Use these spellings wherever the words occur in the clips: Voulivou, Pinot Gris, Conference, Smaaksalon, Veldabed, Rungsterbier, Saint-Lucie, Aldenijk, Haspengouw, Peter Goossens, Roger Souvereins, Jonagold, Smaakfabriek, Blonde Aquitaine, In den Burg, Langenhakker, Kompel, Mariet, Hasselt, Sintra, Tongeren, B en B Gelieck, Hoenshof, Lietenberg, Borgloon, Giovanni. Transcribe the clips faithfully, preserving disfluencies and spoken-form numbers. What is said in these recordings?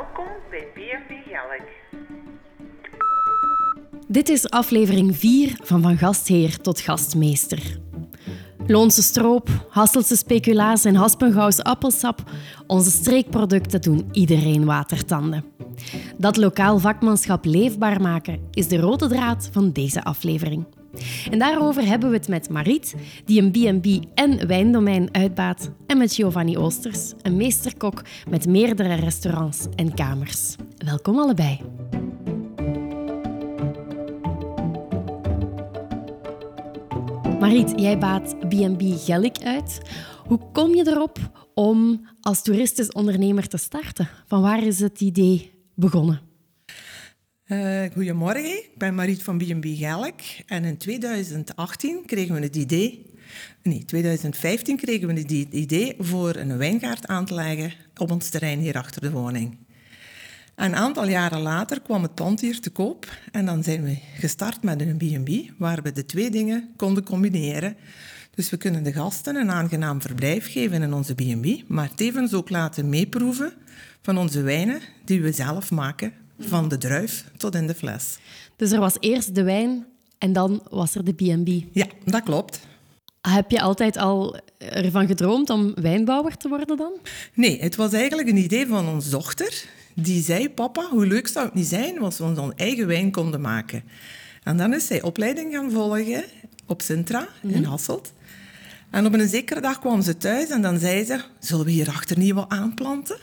Welkom bij B en B Gelieck. Dit is aflevering vier van Van gastheer tot gastmeester. Loonse stroop, Hasselse speculaas en Haspengouws appelsap, onze streekproducten doen iedereen watertanden. Dat lokaal vakmanschap leefbaar maken is de rode draad van deze aflevering. En daarover hebben we het met Mariet, die een B en B en wijndomein uitbaat, en met Giovanni Oosters, een meesterkok met meerdere restaurants en kamers. Welkom allebei. Mariet, jij baat B en B Gelieck uit. Hoe kom je erop om als toeristisch ondernemer te starten? Van waar is het idee begonnen? Uh, goedemorgen, ik ben Mariet van B en B Gelieck en in tweeduizend achttien kregen we het idee, nee, tweeduizend vijftien kregen we het idee voor een wijngaard aan te leggen op ons terrein hier achter de woning. Een aantal jaren later kwam het pand hier te koop en dan zijn we gestart met een B en B waar we de twee dingen konden combineren. Dus we kunnen de gasten een aangenaam verblijf geven in onze B en B, maar tevens ook laten meeproeven van onze wijnen die we zelf maken. Van de druif tot in de fles. Dus er was eerst de wijn en dan was er de B en B. Ja, dat klopt. Heb je altijd al ervan gedroomd om wijnbouwer te worden dan? Nee, het was eigenlijk een idee van onze dochter. Die zei, papa, hoe leuk zou het niet zijn als we onze eigen wijn konden maken. En dan is zij opleiding gaan volgen op Sintra mm-hmm. in Hasselt. En op een zekere dag kwam ze thuis en dan zei ze, zullen we hierachter niet wat aanplanten?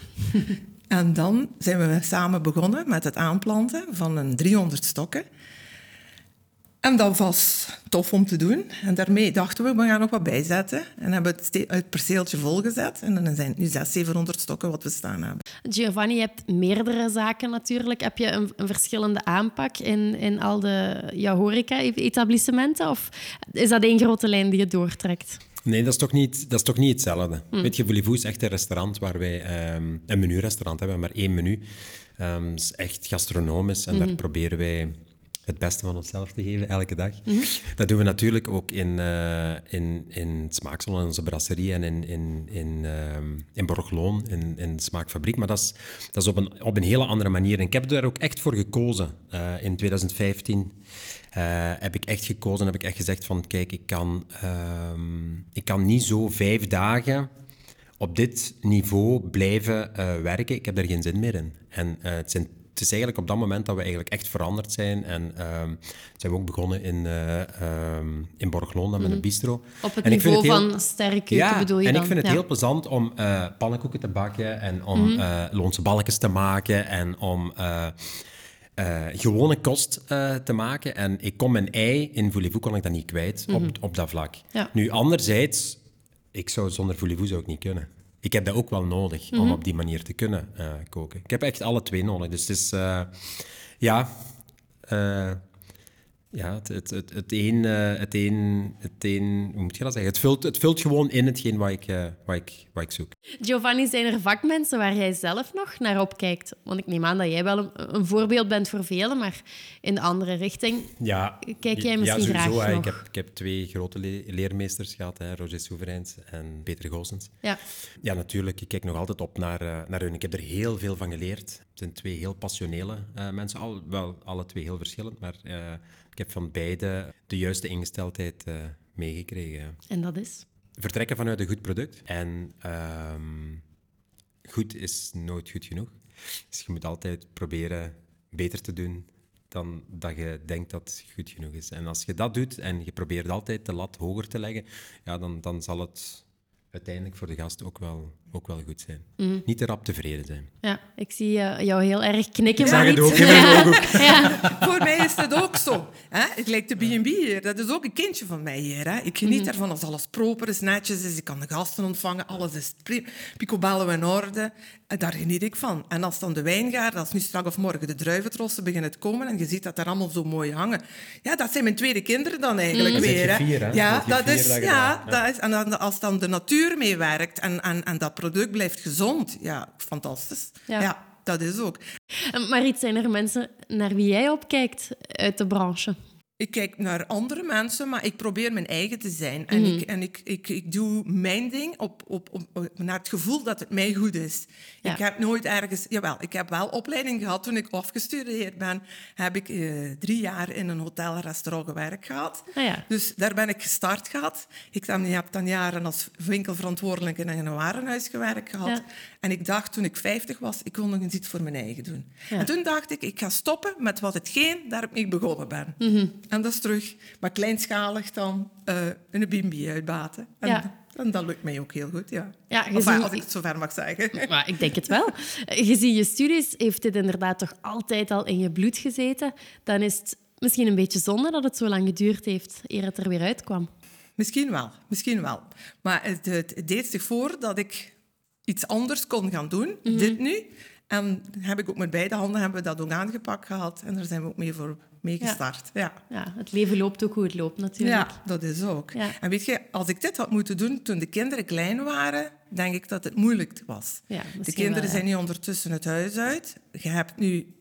En dan zijn we samen begonnen met het aanplanten van een driehonderd stokken. En dat was tof om te doen. En daarmee dachten we, we gaan nog wat bijzetten. En hebben het, ste- het perceeltje volgezet. En dan zijn het nu zeshonderd, zevenhonderd stokken wat we staan hebben. Giovanni, je hebt meerdere zaken natuurlijk. Heb je een, een verschillende aanpak in, in al de ja, horeca-etablissementen? Of is dat één grote lijn die je doortrekt? Nee, dat is toch niet, dat is toch niet hetzelfde. Mm. Weet je, Voulivou is echt een restaurant waar wij um, een menurestaurant hebben, maar één menu. Um, het is echt gastronomisch en mm-hmm. daar proberen wij het beste van onszelf te geven elke dag. Mm-hmm. Dat doen we natuurlijk ook in, uh, in, in Smaaksalon, in onze brasserie en in, in, in, um, in Borgloon, in, in de Smaakfabriek. Maar dat is, dat is op, een, op een hele andere manier. En ik heb daar ook echt voor gekozen uh, in tweeduizend vijftien. Uh, heb ik echt gekozen, heb ik echt gezegd van kijk, ik kan, uh, ik kan niet zo vijf dagen op dit niveau blijven uh, werken. Ik heb daar geen zin meer in. En uh, het, zijn, het is eigenlijk op dat moment dat we eigenlijk echt veranderd zijn. En uh, zijn we ook begonnen in, uh, uh, in Borgloon met mm. een bistro. Op het en niveau het heel... van sterke ja, bedoel je en dan? En ik vind het ja. heel plezant om uh, pannenkoeken te bakken en om mm-hmm. uh, loonse balkjes te maken en om... Uh, Uh, gewone kost uh, te maken. En ik kon mijn ei in Voulivou kon ik dat niet kwijt mm-hmm. op, op dat vlak. Ja. Nu, anderzijds, ik zou zonder Voulivou zou ik niet kunnen. Ik heb dat ook wel nodig mm-hmm. om op die manier te kunnen uh, koken. Ik heb echt alle twee nodig. Dus het is, uh, ja, uh, ja, het, het, het, het een, uh, het een, het een, hoe moet je dat zeggen? Het vult, het vult gewoon in hetgeen wat ik, uh, wat ik, wat ik zoek. Giovanni, zijn er vakmensen waar jij zelf nog naar opkijkt? Want ik neem aan dat jij wel een, een voorbeeld bent voor velen, maar in de andere richting ja, kijk jij misschien ja, sowieso, graag nog. Ja, ik heb, ik heb twee grote le- leermeesters gehad, hè, Roger Souvereins en Peter Goossens. Ja. ja, natuurlijk, ik kijk nog altijd op naar, uh, naar hun. Ik heb er heel veel van geleerd. Het zijn twee heel passionele uh, mensen, al, wel alle twee heel verschillend, maar uh, ik heb van beide de juiste ingesteldheid uh, meegekregen. En dat is? Vertrekken vanuit een goed product. En uh, goed is nooit goed genoeg. Dus je moet altijd proberen beter te doen dan dat je denkt dat het goed genoeg is. En als je dat doet en je probeert altijd de lat hoger te leggen, ja, dan, dan zal het uiteindelijk voor de gast ook wel, ook wel goed zijn. Mm. Niet te rap tevreden zijn. Ja, ik zie uh, jou heel erg knikken. Ik zag het ook in mijn ogen. Voor mij is dat ook zo. Hè? Het lijkt de B en B hier. Dat is ook een kindje van mij hier. Hè? Ik geniet ervan mm. als alles proper is, netjes is. Ik kan de gasten ontvangen. Alles is pri- picobello in orde. En daar geniet ik van. En als dan de wijngaard, als nu straks of morgen de druiventrossen beginnen te komen en je ziet dat daar allemaal zo mooi hangen. Ja, dat zijn mijn tweede kinderen dan eigenlijk mm. weer. Hè? Vier, hè? Ja, dat, dat is... Ja, ja, dat is en dan, als dan de natuur meewerkt en, en, en dat product blijft gezond. Ja, fantastisch. Ja, ja dat is ook. Maar iets zijn er mensen naar wie jij opkijkt uit de branche? Ik kijk naar andere mensen, maar ik probeer mijn eigen te zijn. En, mm-hmm. ik, en ik, ik, ik doe mijn ding op, op, op, naar het gevoel dat het mij goed is. Ja. Ik heb nooit ergens... Jawel, ik heb wel opleiding gehad. Toen ik afgestudeerd ben, heb ik eh, drie jaar in een hotelrestaurant gewerkt gehad. Oh ja. Dus daar ben ik gestart gehad. Ik heb dan jaren als winkelverantwoordelijke in een warenhuis gewerkt gehad. Ja. En ik dacht, toen ik vijftig was, ik wil nog eens iets voor mijn eigen doen. Ja. En toen dacht ik, ik ga stoppen met wat hetgeen daar ik mee begonnen ben. Mm-hmm. En dat is terug, maar kleinschalig dan, uh, een B en B uitbaten. En, ja. en dat lukt mij ook heel goed, ja. ja of zie... als ik het zover mag zeggen. Maar ik denk het wel. Gezien je studies heeft dit inderdaad toch altijd al in je bloed gezeten. Dan is het misschien een beetje zonde dat het zo lang geduurd heeft eer het er weer uitkwam. Misschien wel, misschien wel. Maar het, het deed zich voor dat ik iets anders kon gaan doen, mm-hmm. dit nu. En heb ik ook met beide handen hebben we dat ook aangepakt gehad. En daar zijn we ook mee voor mee gestart. Ja. Ja. ja, het leven loopt ook hoe het loopt natuurlijk. Ja, dat is ook. Ja. En weet je, als ik dit had moeten doen toen de kinderen klein waren, denk ik dat het moeilijk was. Ja, de kinderen wel, zijn nu ondertussen het huis uit. Je hebt nu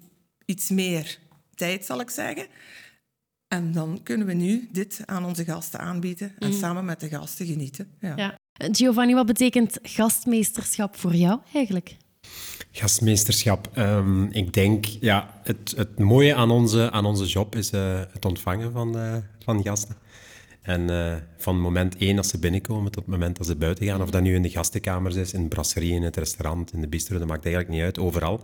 iets meer tijd, zal ik zeggen. En dan kunnen we nu dit aan onze gasten aanbieden en mm. samen met de gasten genieten. Ja. Ja. Giovanni, wat betekent gastmeesterschap voor jou eigenlijk? Gastmeesterschap. Um, ik denk, ja, het, het mooie aan onze, aan onze job is uh, het ontvangen van, uh, van gasten. En uh, van moment één als ze binnenkomen tot het moment dat ze buiten gaan, of dat nu in de gastenkamers is, in de brasserie, in het restaurant, in de bistro, dat maakt eigenlijk niet uit, overal.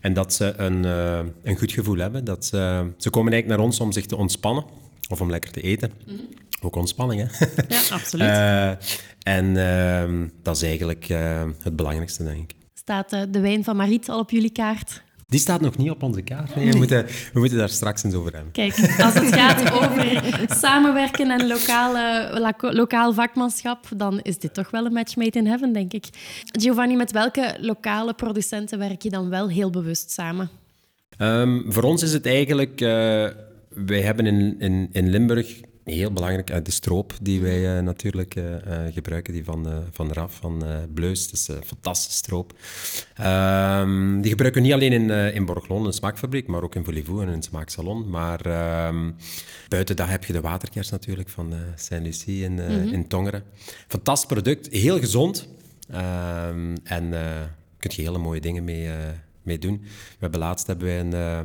En dat ze een, uh, een goed gevoel hebben. Dat ze, ze komen eigenlijk naar ons om zich te ontspannen of om lekker te eten. Mm-hmm. Ook ontspanning, hè? Ja, absoluut. uh, en uh, dat is eigenlijk uh, het belangrijkste, denk ik. Staat de wijn van Mariet al op jullie kaart? Die staat nog niet op onze kaart. Nee, we, moeten, we moeten daar straks eens over hebben. Kijk, als het gaat over samenwerken en lokale, lo- lokaal vakmanschap, dan is dit toch wel een match made in heaven, denk ik. Giovanni, met welke lokale producenten werk je dan wel heel bewust samen? Um, voor ons is het eigenlijk... Uh, wij hebben in, in, in Limburg... Heel belangrijk, de stroop die wij uh, natuurlijk uh, gebruiken, die van, uh, van Raf, van uh, Bleus. Dat is een fantastische stroop. Um, die gebruiken we niet alleen in, uh, in Borgloon, in Smaakfabriek, maar ook in Voulivou en in Smaaksalon. Maar um, buiten dat heb je de waterkers natuurlijk van uh, Saint-Lucie in, uh, mm-hmm. in Tongeren. Fantastisch product, heel gezond. Um, en daar uh, kun je hele mooie dingen mee, uh, mee doen. We hebben laatst hebben wij een... Uh,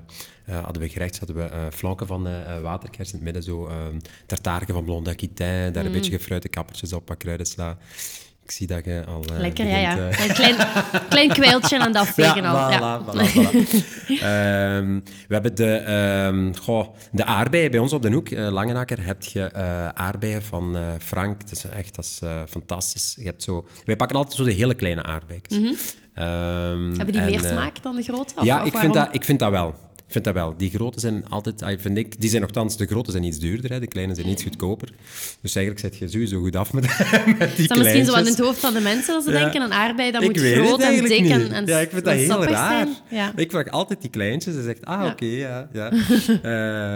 Uh, hadden we gerecht, hadden we uh, flanken van uh, waterkers in het midden, zo uh, tartaren van Blonde Aquitaine, daar mm. een beetje gefruite kappertjes op, wat kruidensla. Ik zie dat je al... Uh, Lekker, begint, ja, ja. Uh... Een klein, klein kwijltje aan dat vegen ja, al. Voilà, ja, voilà, voilà. um, we hebben de, um, goh, de aardbeien bij ons op de hoek. Uh, Langenhakker heb je uh, aardbeien van uh, Frank. Dat is echt dat is, uh, fantastisch. Je hebt zo... Wij pakken altijd zo de hele kleine aardbeikjes. Mm-hmm. Um, hebben die en, meer smaak dan de grote? Of, ja, of ik, vind dat, ik vind dat wel. Ik vind dat wel. Die grote zijn altijd... Vind ik, die zijn nogthans... De grote zijn iets duurder, hè. De kleine zijn iets goedkoper. Dus eigenlijk zet je sowieso goed af met, met die kleintjes. Is dat misschien zo aan het hoofd van de mensen dat ze ja. denken aan aardbei? Dat moet groot en dik niet. en, en Ja, ik vind dat heel raar. Ja. Ik vraag altijd die kleintjes en zegt... Ah, ja. oké, okay, ja. Ja,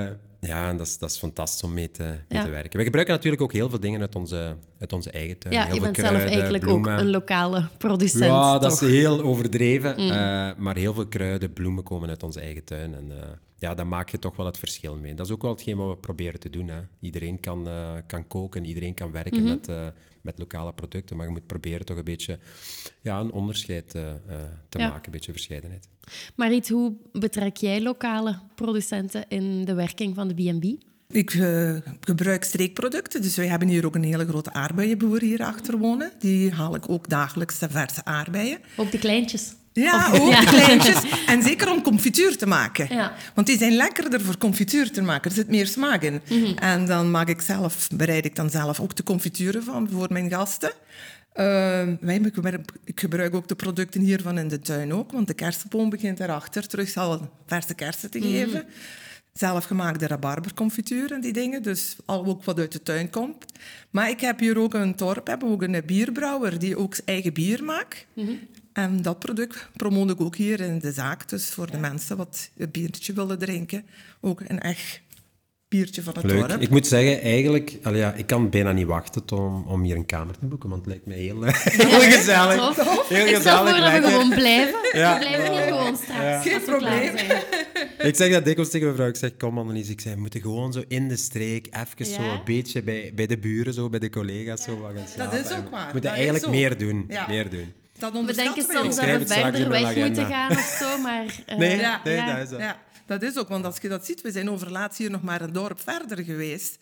uh, ja en dat, is, dat is fantastisch om mee te, mee ja. te werken. We gebruiken natuurlijk ook heel veel dingen uit onze, uit onze eigen tuin. Ja, heel je bent kruiden, zelf eigenlijk bloemen. Ook een lokale producent. Ja, dat toch? Is heel overdreven. Mm. Uh, maar heel veel kruiden, bloemen komen uit onze eigen tuin. En uh, ja, daar maak je toch wel het verschil mee. Dat is ook wel hetgeen wat we proberen te doen. Hè. Iedereen kan, uh, kan koken, iedereen kan werken mm-hmm. met, uh, met lokale producten. Maar je moet proberen toch een beetje ja, een onderscheid uh, te ja. maken, een beetje verscheidenheid. Mariet, hoe betrek jij lokale producenten in de werking van de B en B? Ik uh, gebruik streekproducten, dus wij hebben hier ook een hele grote aardbeienboer hier achter wonen. Die haal ik ook dagelijks de verse aardbeien. Ook de kleintjes? Ja, ook ja. de kleintjes. En zeker om confituur te maken. Ja. Want die zijn lekkerder voor confituur te maken. Er zit meer smaak in. Mm-hmm. En dan maak ik zelf, bereid ik dan zelf ook de confituren van voor mijn gasten. Uh, wij, ik gebruik ook de producten hiervan in de tuin ook, want de kersenboom begint daarachter terug zal verse kersen te geven. Mm-hmm. Zelfgemaakte rabarberconfituur en die dingen, dus al ook wat uit de tuin komt. Maar ik heb hier ook een dorp, hebben we ook een bierbrouwer die ook eigen bier maakt. Mm-hmm. En dat product promoot ik ook hier in de zaak, dus voor ja. de mensen wat een biertje willen drinken, ook een echt biertje van het Leuk. Dorp. Ik moet zeggen, eigenlijk, ja, ik kan bijna niet wachten om, om hier een kamer te boeken, want het lijkt me heel, ja, heel gezellig. Tof. Tof. Heel ik gezellig. Ik stel voor dat we gewoon blijven. Ja. We blijven hier gewoon straks. Ja. Geen probleem. Ik zeg dat dikwijls tegen mijn vrouw. Ik zeg, kom Annelies, ik zeg, we moeten gewoon zo in de streek, even ja. zo een beetje bij, bij de buren, zo, bij de collega's. Ja. Zo, wat gaan dat is ook waar. We moeten dat eigenlijk meer doen, ja. meer doen. Dat we denken soms dat we verder weg moeten gaan of zo, maar... Uh, nee, ja. nee, dat is dat. Ja. Dat is ook, want als je dat ziet, we zijn overlaat hier nog maar een dorp verder geweest.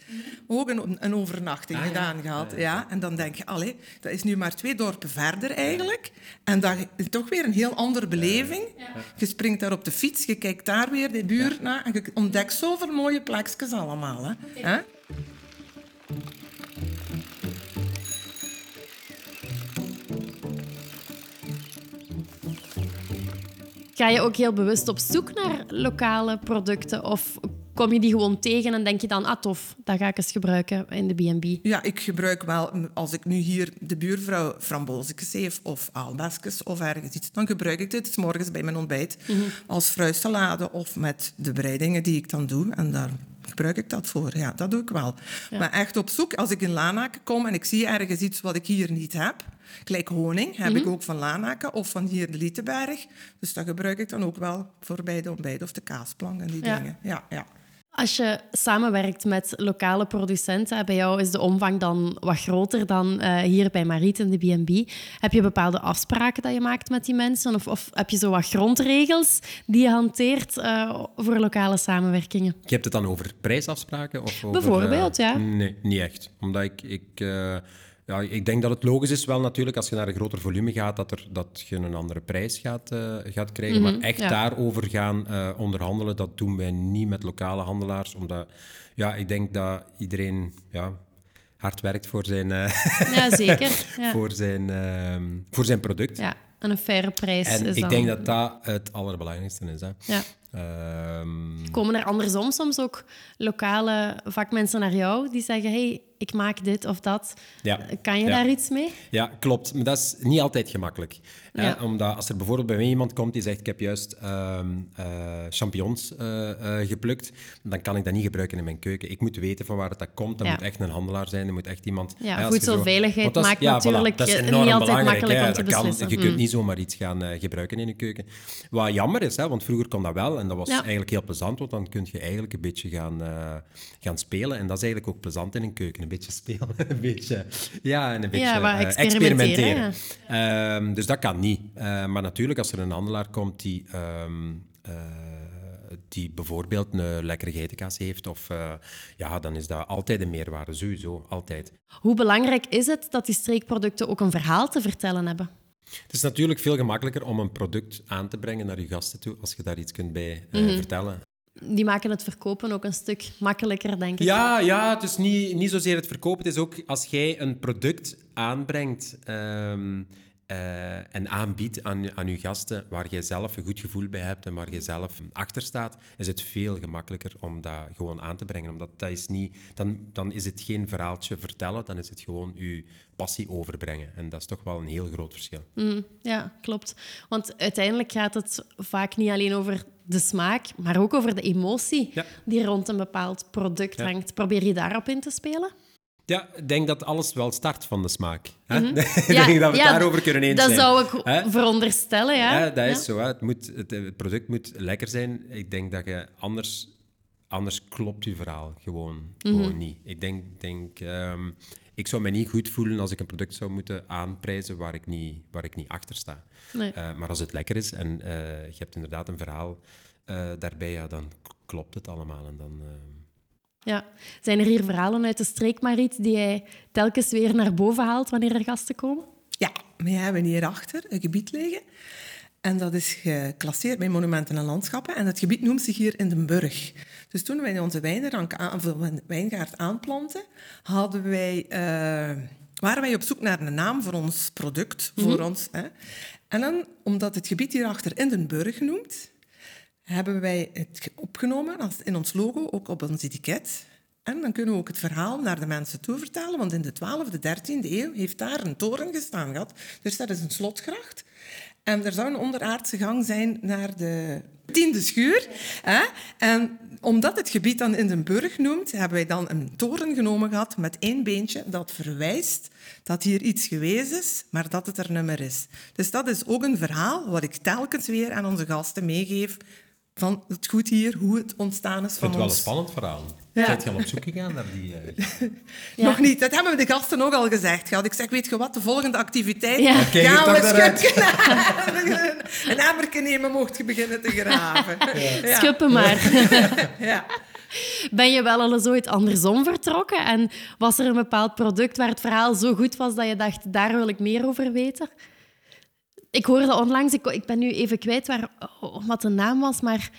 Ook een, een overnachting ah, ja. gedaan gehad. Ja, ja. ja. En dan denk je, allee, dat is nu maar twee dorpen verder eigenlijk. En dat is toch weer een heel andere beleving. Ja. Ja. Je springt daar op de fiets, je kijkt daar weer de buurt ja. naar en je ontdekt zoveel mooie plekjes allemaal. Hè? Okay. Huh? Ga je ook heel bewust op zoek naar lokale producten? Of kom je die gewoon tegen en denk je dan... Ah, tof, dat ga ik eens gebruiken in de B en B. Ja, ik gebruik wel... Als ik nu hier de buurvrouw frambozenjes heeft of aalbesjes of ergens iets... Dan gebruik ik dit 's morgens bij mijn ontbijt mm-hmm. als fruitsalade of met de bereidingen die ik dan doe. En daar gebruik ik dat voor. Ja, dat doe ik wel. Ja. Maar echt op zoek, als ik in Langenhakker kom en ik zie ergens iets wat ik hier niet heb... Gelijk honing heb mm-hmm. ik ook van Langenhakker of van hier de Lietenberg. Dus dat gebruik ik dan ook wel voor bij de ontbijt of de kaasplank en die ja. dingen. Ja, ja. Als je samenwerkt met lokale producenten, bij jou is de omvang dan wat groter dan uh, hier bij Mariet in de B en B. Heb je bepaalde afspraken dat je maakt met die mensen? Of, of heb je zo wat grondregels die je hanteert uh, voor lokale samenwerkingen? Je hebt het dan over prijsafspraken? Of over, bijvoorbeeld, uh, ja. Nee, niet echt. Omdat ik... ik uh, Ja, ik denk dat het logisch is wel natuurlijk, als je naar een groter volume gaat, dat, er, dat je een andere prijs gaat, uh, gaat krijgen. Mm-hmm, maar echt ja. daarover gaan uh, onderhandelen, dat doen wij niet met lokale handelaars. Omdat, ja, ik denk dat iedereen ja, hard werkt voor zijn, uh, ja, zeker. Ja. voor zijn, uh, voor zijn product. Ja, en een faire prijs en is ik dan... denk dat dat het allerbelangrijkste is, hè. Ja. Um... Komen er andersom soms ook lokale vakmensen naar jou die zeggen... Hey, ik maak dit of dat. Ja. Kan je ja. daar iets mee? Ja, klopt. Maar dat is niet altijd gemakkelijk. Ja. Eh, omdat als er bijvoorbeeld bij mij iemand komt die zegt... Ik heb juist uh, uh, champignons uh, uh, geplukt. Dan kan ik dat niet gebruiken in mijn keuken. Ik moet weten van waar het dat komt. Dat ja. moet echt een handelaar zijn. Er moet echt iemand... Ja, eh, voedselveiligheid zo... maakt ja, natuurlijk voilà, niet altijd belangrijk, makkelijk hè, om te beslissen. Kan, je kunt mm. niet zomaar iets gaan uh, gebruiken in je keuken. Wat jammer is, hè, want vroeger kon dat wel. En dat was ja. eigenlijk heel plezant. Want dan kun je eigenlijk een beetje gaan, uh, gaan spelen. En dat is eigenlijk ook plezant in een keuken. Een beetje spelen, een beetje, ja, en een beetje ja, uh, experimenteren. Ja. Um, dus dat kan niet. Uh, maar natuurlijk, als er een handelaar komt die, um, uh, die bijvoorbeeld een lekkere geitenkaas heeft, of, uh, ja, dan is dat altijd een meerwaarde, sowieso, altijd. Hoe belangrijk is het dat die streekproducten ook een verhaal te vertellen hebben? Het is natuurlijk veel gemakkelijker om een product aan te brengen naar je gasten toe, als je daar iets kunt bij uh, mm-hmm. vertellen. Die maken het verkopen ook een stuk makkelijker, denk ik. Ja, ja het is niet, niet zozeer het verkopen. Het is ook als jij een product aanbrengt um, uh, en aanbiedt aan, aan je gasten waar jij zelf een goed gevoel bij hebt en waar jij zelf achter staat, is het veel gemakkelijker om dat gewoon aan te brengen. Omdat dat is niet, dan, dan is het geen verhaaltje vertellen, dan is het gewoon je passie overbrengen. En dat is toch wel een heel groot verschil. Mm, ja, klopt. Want uiteindelijk gaat het vaak niet alleen over... de smaak, maar ook over de emotie ja. die rond een bepaald product ja. hangt. Probeer je daarop in te spelen? Ja, ik denk dat alles wel start van de smaak. Hè? Mm-hmm. ik ja, denk dat we ja, daarover kunnen eens zijn. Dat zou ik hè? veronderstellen, ja. Ja, dat is ja. zo. Hè? Het, moet, het, het product moet lekker zijn. Ik denk dat je anders... Anders klopt je verhaal gewoon, gewoon mm-hmm. niet. Ik denk... denk um, ik zou me niet goed voelen als ik een product zou moeten aanprijzen waar ik niet, waar ik niet achter sta. Nee. Uh, maar als het lekker is en uh, je hebt inderdaad een verhaal uh, daarbij, ja, dan k- klopt het allemaal. En dan, uh... ja. Zijn er hier verhalen uit de streek, Mariet, die jij telkens weer naar boven haalt wanneer er gasten komen? Ja, we hebben hierachter een gebied liggen. En dat is geclasseerd bij monumenten en landschappen. En dat gebied noemt zich hier In den Burg. Dus toen wij onze aan, wijngaard aanplanten, hadden wij, uh, waren wij op zoek naar een naam voor ons product. Voor mm-hmm. ons, hè. En dan, omdat het gebied hierachter In den Burg noemt, hebben wij het opgenomen als in ons logo, ook op ons etiket. En dan kunnen we ook het verhaal naar de mensen toe vertalen. Want in de twaalfde, dertiende eeuw heeft daar een toren gestaan gehad. Dus dat is een slotgracht. En er zou een onderaardse gang zijn naar de tiende schuur. Hè? En omdat het gebied dan In den Burg noemt, hebben wij dan een toren genomen gehad met één beentje dat verwijst dat hier iets geweest is, maar dat het er nummer is. Dus dat is ook een verhaal wat ik telkens weer aan onze gasten meegeef van het goed hier, hoe het ontstaan is van ons. Ik vind het wel een spannend verhaal. Ja. Zijn je al op zoek gegaan naar die... Uh... Ja. Nog niet. Dat hebben we de gasten ook al gezegd gehad. Ik zeg, weet je wat, de volgende activiteit... Ja. Okay, gaan we schuppen. Een hamertje nemen mocht je beginnen te graven. Ja. Ja. Schuppen maar. Ja. Ben je wel al eens ooit andersom vertrokken? En was er een bepaald product waar het verhaal zo goed was dat je dacht, daar wil ik meer over weten? Ik hoorde onlangs, ik, ik ben nu even kwijt waar, wat de naam was, maar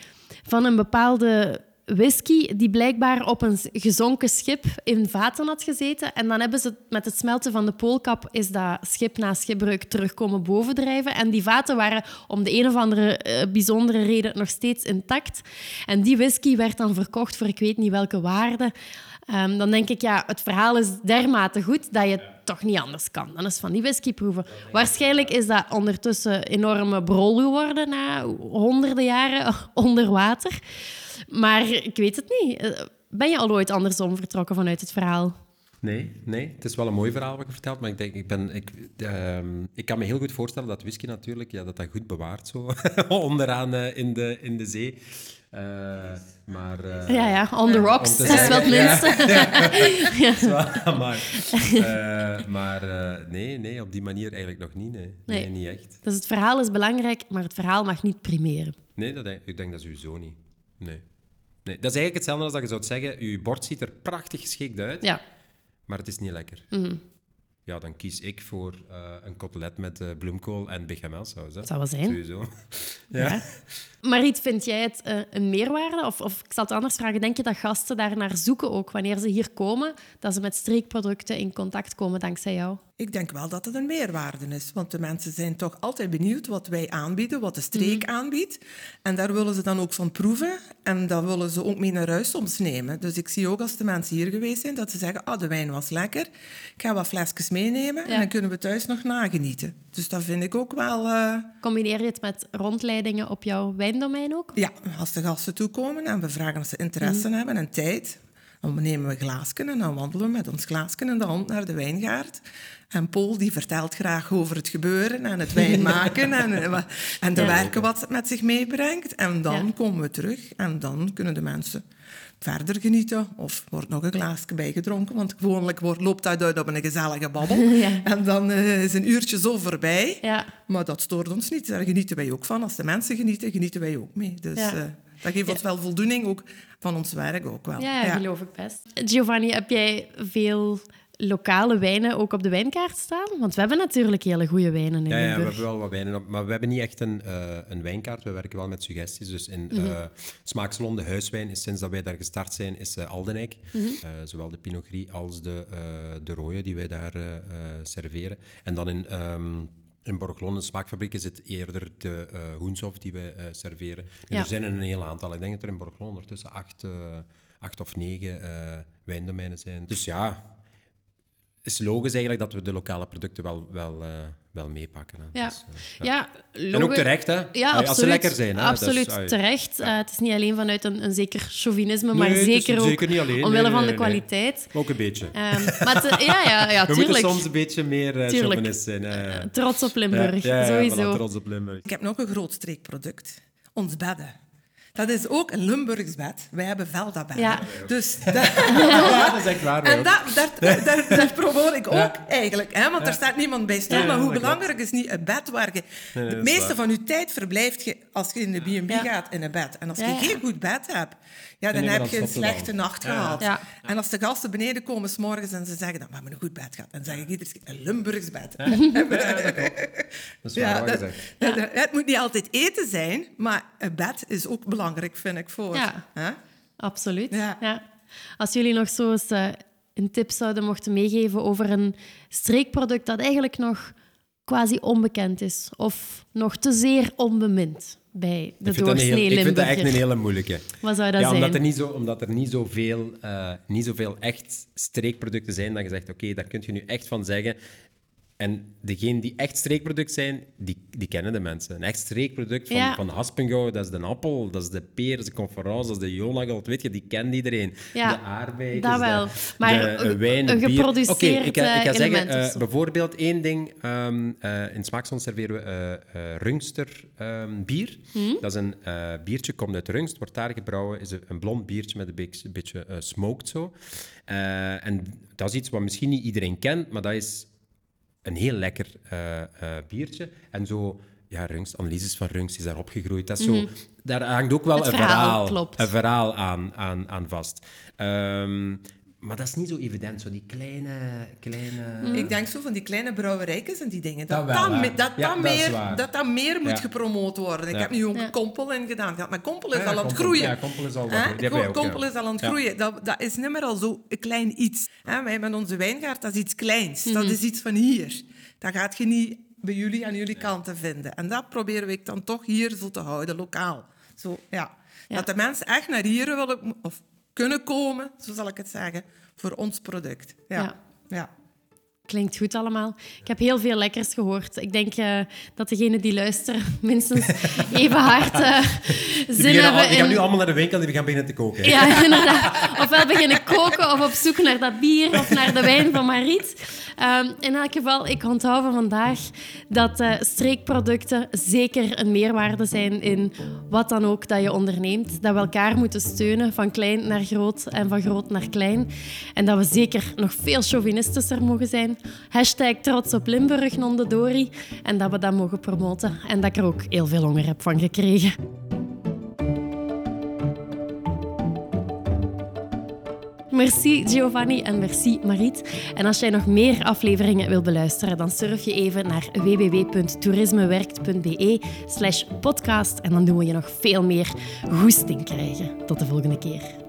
van een bepaalde whisky die blijkbaar op een gezonken schip in vaten had gezeten. En dan hebben ze met het smelten van de poolkap is dat schip na schipbreuk terug komen bovendrijven. En die vaten waren om de een of andere uh, bijzondere reden nog steeds intact. En die whisky werd dan verkocht voor ik weet niet welke waarde. Um, dan denk ik, ja, het verhaal is dermate goed dat je het ja. toch niet anders kan. Dan is van die whisky proeven. Waarschijnlijk is dat ondertussen enorme brol geworden na honderden jaren onder water. Maar ik weet het niet. Ben je al ooit andersom vertrokken vanuit het verhaal? Nee, nee. Het is wel een mooi verhaal wat je vertelt, maar ik denk, ik, ben, ik, uh, ik kan me heel goed voorstellen dat whisky natuurlijk, ja, dat dat goed bewaart, zo, onderaan uh, in, de, in de zee. Uh, maar, uh, ja, ja, on the rocks, dat is wel het minste. Ja, ja. Zwaar, maar uh, maar uh, nee, nee, op die manier eigenlijk nog niet. Nee. Nee. Nee, niet echt. Dus het verhaal is belangrijk, maar het verhaal mag niet primeren. Nee, dat denk, ik denk dat sowieso niet. Nee. Nee, dat is eigenlijk hetzelfde als dat je zou zeggen, je bord ziet er prachtig geschikt uit, ja. maar het is niet lekker. Mm-hmm. Ja, dan kies ik voor uh, een kotelet met uh, bloemkool en bechamelsaus. Dat zou wel zijn. Sowieso. Ja. Ja. Mariet, vind jij het uh, een meerwaarde? Of, of ik zal het anders vragen. Denk je dat gasten daarnaar zoeken ook, wanneer ze hier komen, dat ze met streekproducten in contact komen dankzij jou? Ik denk wel dat het een meerwaarde is. Want de mensen zijn toch altijd benieuwd wat wij aanbieden, wat de streek mm-hmm. aanbiedt. En daar willen ze dan ook van proeven. En dat willen ze ook mee naar huis soms nemen. Dus ik zie ook als de mensen hier geweest zijn, dat ze zeggen, ah, de wijn was lekker. Ik ga wat flesjes meenemen ja. en dan kunnen we thuis nog nagenieten. Dus dat vind ik ook wel... Uh... Combineer je het met rondleidingen op jouw wijndomein ook? Ja, als de gasten toekomen en we vragen of ze interesse mm-hmm. hebben en tijd... Dan nemen we glaasken en dan wandelen we met ons glaasken in de hand naar de wijngaard. En Paul die vertelt graag over het gebeuren en het wijn maken en, en de ja, werken wat het met zich meebrengt. En dan ja. komen we terug en dan kunnen de mensen verder genieten. Of wordt nog een glaasje bijgedronken, want gewoonlijk wordt, loopt dat uit op een gezellige babbel. Ja. En dan uh, is een uurtje zo voorbij. Ja. Maar dat stoort ons niet, daar genieten wij ook van. Als de mensen genieten, genieten wij ook mee. Dus... Ja. Uh, Dat geeft ons ja. wel voldoening, ook van ons werk ook wel. Ja, ja, geloof ik best. Giovanni, heb jij veel lokale wijnen ook op de wijnkaart staan? Want we hebben natuurlijk hele goede wijnen in ja, ja, we hebben wel wat wijnen op, maar we hebben niet echt een, uh, een wijnkaart. We werken wel met suggesties. Dus in mm-hmm. uh, Smaaksalon, de huiswijn, is sinds dat wij daar gestart zijn, is uh, Aldenijk. Mm-hmm. Uh, zowel de Pinot Gris als de, uh, de rode die wij daar uh, uh, serveren. En dan in... Um, In Borgloon, de Smaakfabriek, is het eerder de uh, Hoenshof die we uh, serveren. En ja. Er zijn er een heel aantal. Ik denk dat er in Borgloon ondertussen acht, uh, acht of negen uh, wijndomeinen zijn. Dus ja, het is logisch eigenlijk dat we de lokale producten wel, wel, uh, wel meepakken. Hè. Ja. Dus, uh, ja. Ja, en ook terecht, hè? Ja, ja, absoluut, als ze lekker zijn. Hè? Absoluut, dus, uh, terecht. Ja. Uh, het is niet alleen vanuit een, een zeker chauvinisme, nee, maar zeker ook zeker niet alleen, omwille nee, van nee, de kwaliteit. Nee. ook een beetje. Um, maar te, ja, ja, ja, we moeten soms een beetje meer uh, chauvinist zijn. Uh, uh, trots op Limburg, ja, ja, sowieso. Voilà, trots op Limburg. Ik heb nog een groot streekproduct. Ons bedden. Dat is ook een Limburgs bed. Wij hebben Veldabed. Ja. Dus dat... Ja, dat is echt waar. En dat, dat, dat, dat probeer ik ook ja. eigenlijk. Hè? Want ja. er staat niemand bij stil. Ja, maar hoe belangrijk klopt. Is niet een bed waar je... Nee, de meeste van je tijd verblijft je als je in de B en B ja. gaat in een bed. En als je ja, ja. geen goed bed hebt, ja, dan heb je een slechte nacht ja. gehad. Ja. En als de gasten beneden komen 's morgens en ze zeggen dat we hebben een goed bed gehad, dan zeg ik iedere keer een Limburgs bed. Ja. Dat is waar, dat, ja. dat, het moet niet altijd eten zijn, maar een bed is ook belangrijk. Vind ik voor. Ja, huh? Absoluut. Ja. Ja. Als jullie nog zo eens uh, een tip zouden mochten meegeven over een streekproduct dat eigenlijk nog quasi onbekend is of nog te zeer onbemind bij de doorsnee Limburger. Ik vind dat echt een hele moeilijke. Wat zou dat ja, zijn? Omdat er niet, zo, omdat er niet zoveel, uh, niet zoveel echt streekproducten zijn dat je zegt, oké, okay, daar kun je nu echt van zeggen... En degenen die echt streekproduct zijn, die, die kennen de mensen. Een echt streekproduct van, ja. van Haspengouw, dat is de appel, dat is de peer, dat is de Conference, dat is de Jonagold, weet je, die kent iedereen. Ja, de aardbei, dat wel. De, maar de, een wijn, een geproduceerd Oké, okay, ik, ik ga zeggen, uh, bijvoorbeeld één ding. Um, uh, in Smaaksalon serveren we uh, uh, Rungsterbier. Um, hmm? Dat is een uh, biertje, komt uit Rungst, wordt daar gebrouwen. Is een blond biertje met een beetje, een beetje uh, smoked zo. Uh, en dat is iets wat misschien niet iedereen kent, maar dat is... een heel lekker uh, uh, biertje. En zo, ja, Rungst, analyses van Rungst is daar opgegroeid. Dat is mm-hmm. zo, daar hangt ook wel het een verhaal, verhaal, een verhaal aan, aan, aan vast. Um, maar dat is niet zo evident, zo die kleine... kleine... Mm. Ik denk zo van die kleine brouwerijkjes en die dingen. Dat dat, wel, dat, dat, ja, dat, meer, dat, dat meer moet ja. gepromoot worden. Ik ja. heb nu ook ja. Kompel in gedaan. Maar Kompel is ja, al ja, aan het groeien. Ja, Kompel is al, eh? Kom, Kompel is al aan het ja. groeien. Dat, dat is niet meer al zo'n klein iets. Eh, wij met onze wijngaard, dat is iets kleins. Mm-hmm. Dat is iets van hier. Dat gaat je niet bij jullie aan jullie ja. kanten vinden. En dat proberen we dan toch hier zo te houden, lokaal. Zo, ja. Ja. Dat de mensen echt naar hier willen... Of, kunnen komen, zo zal ik het zeggen, voor ons product. Ja. Ja. Ja. Klinkt goed allemaal. Ik heb heel veel lekkers gehoord. Ik denk uh, dat degenen die luisteren minstens even hard uh, zin hebben in... Die gaan nu allemaal naar de winkel en die gaan beginnen te koken. Hè? Ja, inderdaad. Ofwel beginnen koken of op zoek naar dat bier of naar de wijn van Mariet. Um, in elk geval, ik onthoud van vandaag dat uh, streekproducten zeker een meerwaarde zijn in wat dan ook dat je onderneemt. Dat we elkaar moeten steunen, van klein naar groot en van groot naar klein. En dat we zeker nog veel chauvinistischer mogen zijn. Hashtag trots op Limburg, non de Dori. En dat we dat mogen promoten. En dat ik er ook heel veel honger heb van gekregen. Merci Giovanni en merci Mariet. En als jij nog meer afleveringen wil beluisteren, dan surf je even naar www.toerismewerkt.be slash podcast en dan doen we je nog veel meer goesting krijgen. Tot de volgende keer.